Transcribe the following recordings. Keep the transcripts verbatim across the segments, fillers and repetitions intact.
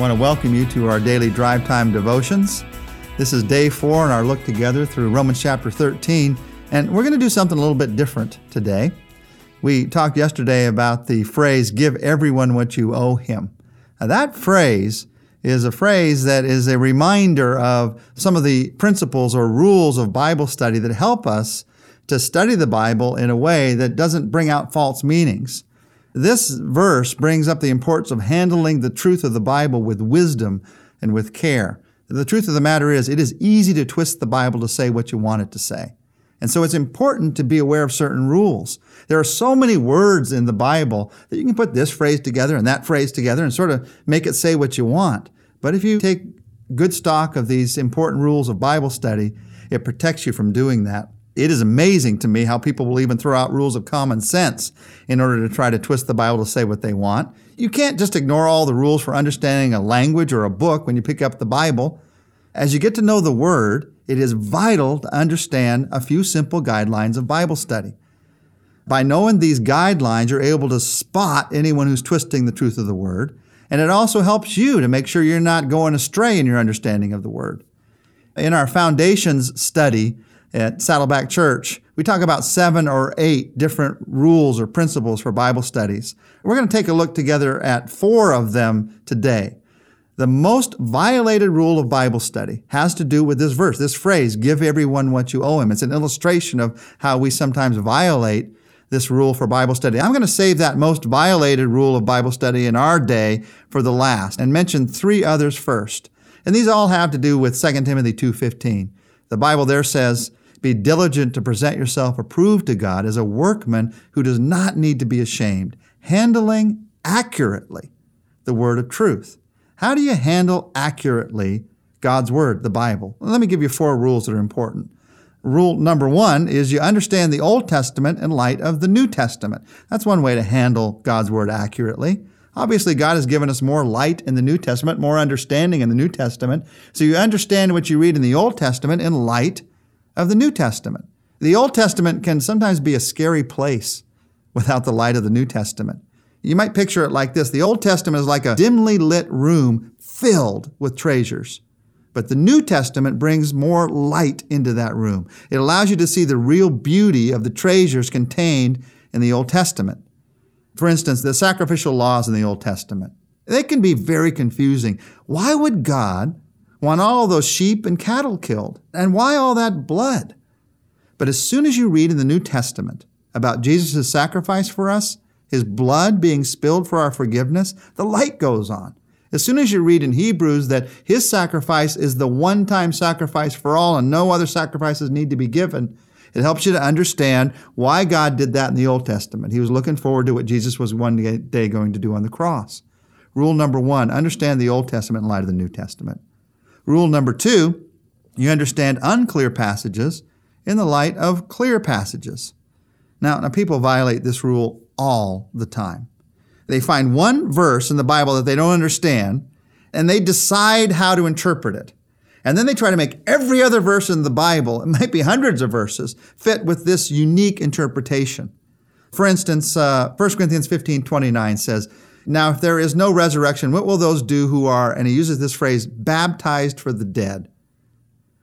I want to welcome you to our daily Drive Time Devotions. This is day four in our look together through Romans chapter thirteen, and we're going to do something a little bit different today. We talked yesterday about the phrase, give everyone what you owe him. Now, that phrase is a phrase that is a reminder of some of the principles or rules of Bible study that help us to study the Bible in a way that doesn't bring out false meanings. This verse brings up the importance of handling the truth of the Bible with wisdom and with care. The truth of the matter is, it is easy to twist the Bible to say what you want it to say. And so it's important to be aware of certain rules. There are so many words in the Bible that you can put this phrase together and that phrase together and sort of make it say what you want. But if you take good stock of these important rules of Bible study, it protects you from doing that. It is amazing to me how people will even throw out rules of common sense in order to try to twist the Bible to say what they want. You can't just ignore all the rules for understanding a language or a book when you pick up the Bible. As you get to know the Word, it is vital to understand a few simple guidelines of Bible study. By knowing these guidelines, you're able to spot anyone who's twisting the truth of the Word, and it also helps you to make sure you're not going astray in your understanding of the Word. In our Foundations study at Saddleback Church, we talk about seven or eight different rules or principles for Bible studies. We're going to take a look together at four of them today. The most violated rule of Bible study has to do with this verse, this phrase, give everyone what you owe him. It's an illustration of how we sometimes violate this rule for Bible study. I'm going to save that most violated rule of Bible study in our day for the last and mention three others first. And these all have to do with Second Timothy two fifteen. The Bible there says, be diligent to present yourself approved to God as a workman who does not need to be ashamed, handling accurately the word of truth. How do you handle accurately God's Word, the Bible? Well, let me give you four rules that are important. Rule number one is you understand the Old Testament in light of the New Testament. That's one way to handle God's Word accurately. Obviously, God has given us more light in the New Testament, more understanding in the New Testament. So you understand what you read in the Old Testament in light of the New Testament. The Old Testament can sometimes be a scary place without the light of the New Testament. You might picture it like this. The Old Testament is like a dimly lit room filled with treasures. But the New Testament brings more light into that room. It allows you to see the real beauty of the treasures contained in the Old Testament. For instance, the sacrificial laws in the Old Testament. They can be very confusing. Why would God want all those sheep and cattle killed? And why all that blood? But as soon as you read in the New Testament about Jesus' sacrifice for us, His blood being spilled for our forgiveness, the light goes on. As soon as you read in Hebrews that His sacrifice is the one-time sacrifice for all and no other sacrifices need to be given, it helps you to understand why God did that in the Old Testament. He was looking forward to what Jesus was one day going to do on the cross. Rule number one, understand the Old Testament in light of the New Testament. Rule number two, you understand unclear passages in the light of clear passages. Now, now people violate this rule all the time. They find one verse in the Bible that they don't understand, and they decide how to interpret it. And then they try to make every other verse in the Bible, it might be hundreds of verses, fit with this unique interpretation. For instance, uh, First Corinthians fifteen twenty-nine says, now if there is no resurrection, what will those do who are, and he uses this phrase, baptized for the dead?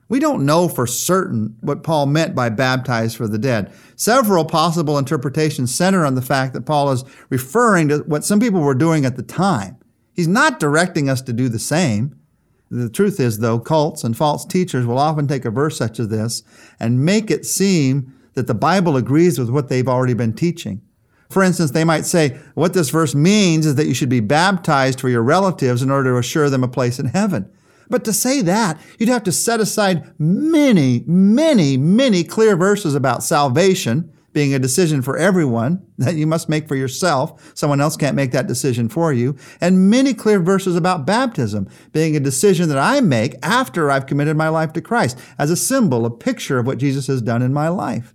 We don't know for certain what Paul meant by baptized for the dead. Several possible interpretations center on the fact that Paul is referring to what some people were doing at the time. He's not directing us to do the same. The truth is, though, cults and false teachers will often take a verse such as this and make it seem that the Bible agrees with what they've already been teaching. For instance, they might say, what this verse means is that you should be baptized for your relatives in order to assure them a place in heaven. But to say that, you'd have to set aside many, many, many clear verses about salvation being a decision for everyone that you must make for yourself. Someone else can't make that decision for you. And many clear verses about baptism being a decision that I make after I've committed my life to Christ as a symbol, a picture of what Jesus has done in my life.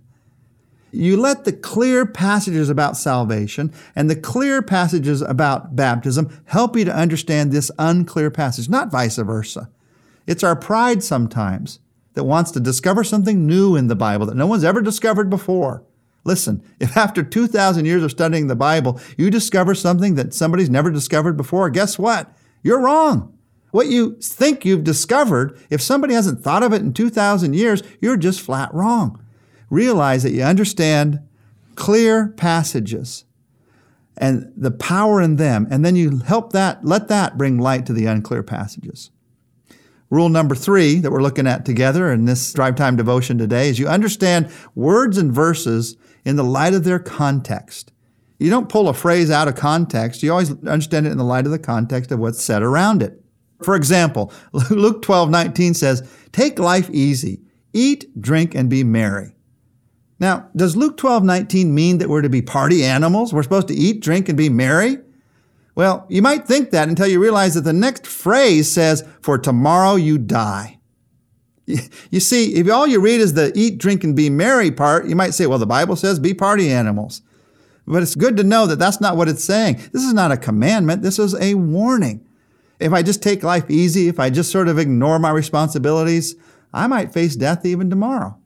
You let the clear passages about salvation and the clear passages about baptism help you to understand this unclear passage, not vice versa. It's our pride sometimes that wants to discover something new in the Bible that no one's ever discovered before. Listen, if after two thousand years of studying the Bible, you discover something that somebody's never discovered before, guess what? You're wrong. What you think you've discovered, if somebody hasn't thought of it in two thousand years, you're just flat wrong. Realize that you understand clear passages and the power in them, and then you help that, let that bring light to the unclear passages. Rule number three that we're looking at together in this Drive Time devotion today is you understand words and verses in the light of their context. You don't pull a phrase out of context. You always understand it in the light of the context of what's said around it. For example, Luke twelve nineteen says, "Take life easy, eat, drink, and be merry." Now, does Luke twelve nineteen mean that we're to be party animals? We're supposed to eat, drink, and be merry? Well, you might think that until you realize that the next phrase says, "For tomorrow you die." You see, if all you read is the eat, drink, and be merry part, you might say, well, the Bible says be party animals. But it's good to know that that's not what it's saying. This is not a commandment. This is a warning. If I just take life easy, if I just sort of ignore my responsibilities, I might face death even tomorrow.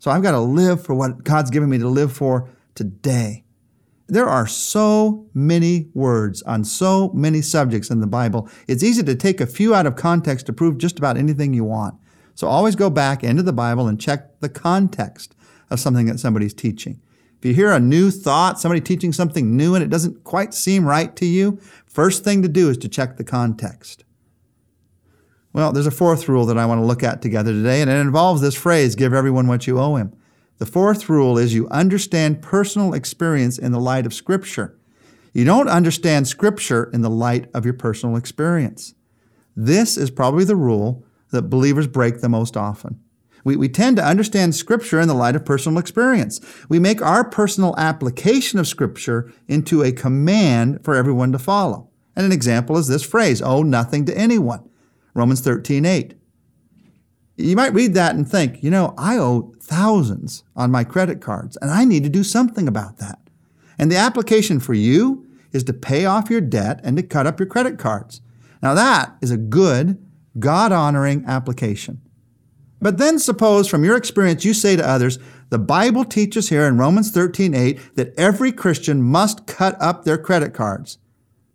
So I've got to live for what God's given me to live for today. There are so many words on so many subjects in the Bible. It's easy to take a few out of context to prove just about anything you want. So always go back into the Bible and check the context of something that somebody's teaching. If you hear a new thought, somebody teaching something new, and it doesn't quite seem right to you, first thing to do is to check the context. Well, there's a fourth rule that I want to look at together today, and it involves this phrase, give everyone what you owe him. The fourth rule is you understand personal experience in the light of Scripture. You don't understand Scripture in the light of your personal experience. This is probably the rule that believers break the most often. We, we tend to understand Scripture in the light of personal experience. We make our personal application of Scripture into a command for everyone to follow. And an example is this phrase, owe nothing to anyone, Romans thirteen eight. You might read that and think, you know, I owe thousands on my credit cards, and I need to do something about that. And the application for you is to pay off your debt and to cut up your credit cards. Now that is a good, God-honoring application. But then suppose from your experience you say to others, the Bible teaches here in Romans thirteen eight that every Christian must cut up their credit cards.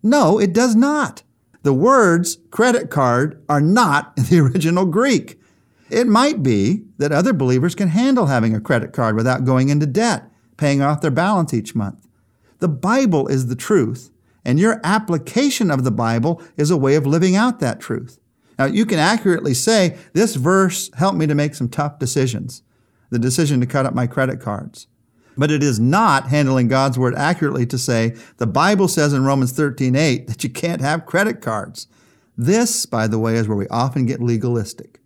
No, it does not. The words credit card are not in the original Greek. It might be that other believers can handle having a credit card without going into debt, paying off their balance each month. The Bible is the truth, and your application of the Bible is a way of living out that truth. Now, you can accurately say, this verse helped me to make some tough decisions, the decision to cut up my credit cards. But it is not handling God's word accurately to say, the Bible says in Romans thirteen eight that you can't have credit cards. This, by the way, is where we often get legalistic.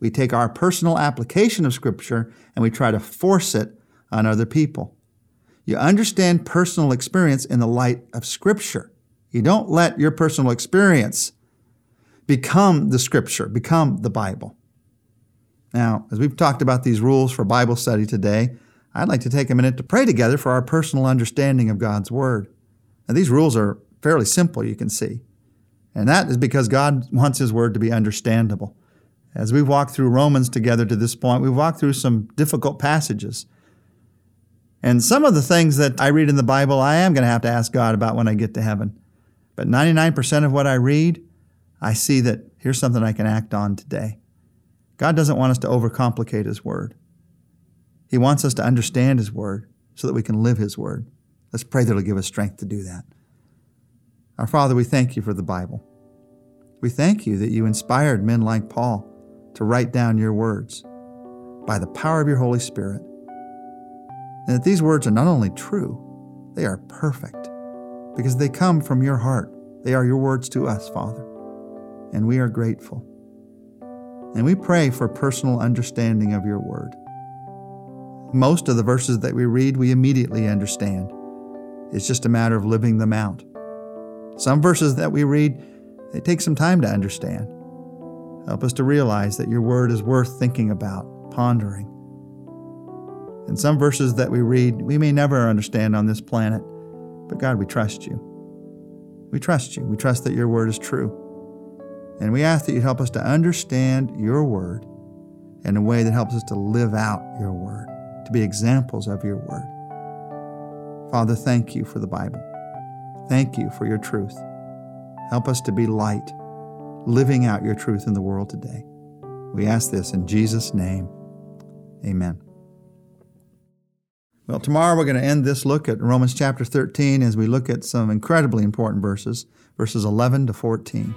We take our personal application of Scripture and we try to force it on other people. You understand personal experience in the light of Scripture. You don't let your personal experience become the Scripture, become the Bible. Now, as we've talked about these rules for Bible study today, I'd like to take a minute to pray together for our personal understanding of God's Word. Now, these rules are fairly simple, you can see. And that is because God wants His Word to be understandable. As we've walked through Romans together to this point, we've walked through some difficult passages. And some of the things that I read in the Bible, I am going to have to ask God about when I get to heaven. But ninety-nine percent of what I read, I see that here's something I can act on today. God doesn't want us to overcomplicate His Word. He wants us to understand His Word so that we can live His Word. Let's pray that it'll give us strength to do that. Our Father, we thank You for the Bible. We thank You that You inspired men like Paul to write down Your words by the power of Your Holy Spirit. And that these words are not only true, they are perfect because they come from Your heart. They are Your words to us, Father, and we are grateful. And we pray for personal understanding of Your Word. Most of the verses that we read, we immediately understand. It's just a matter of living them out. Some verses that we read, they take some time to understand. Help us to realize that Your Word is worth thinking about, pondering. And some verses that we read, we may never understand on this planet, but God, we trust You. We trust You. We trust that Your Word is true. And we ask that You help us to understand Your Word in a way that helps us to live out Your Word, to be examples of Your Word. Father, thank You for the Bible. Thank You for Your truth. Help us to be light, living out your truth in the world today. We ask this in Jesus' name. Amen. Well, tomorrow we're going to end this look at Romans chapter thirteen as we look at some incredibly important verses, verses eleven to fourteen.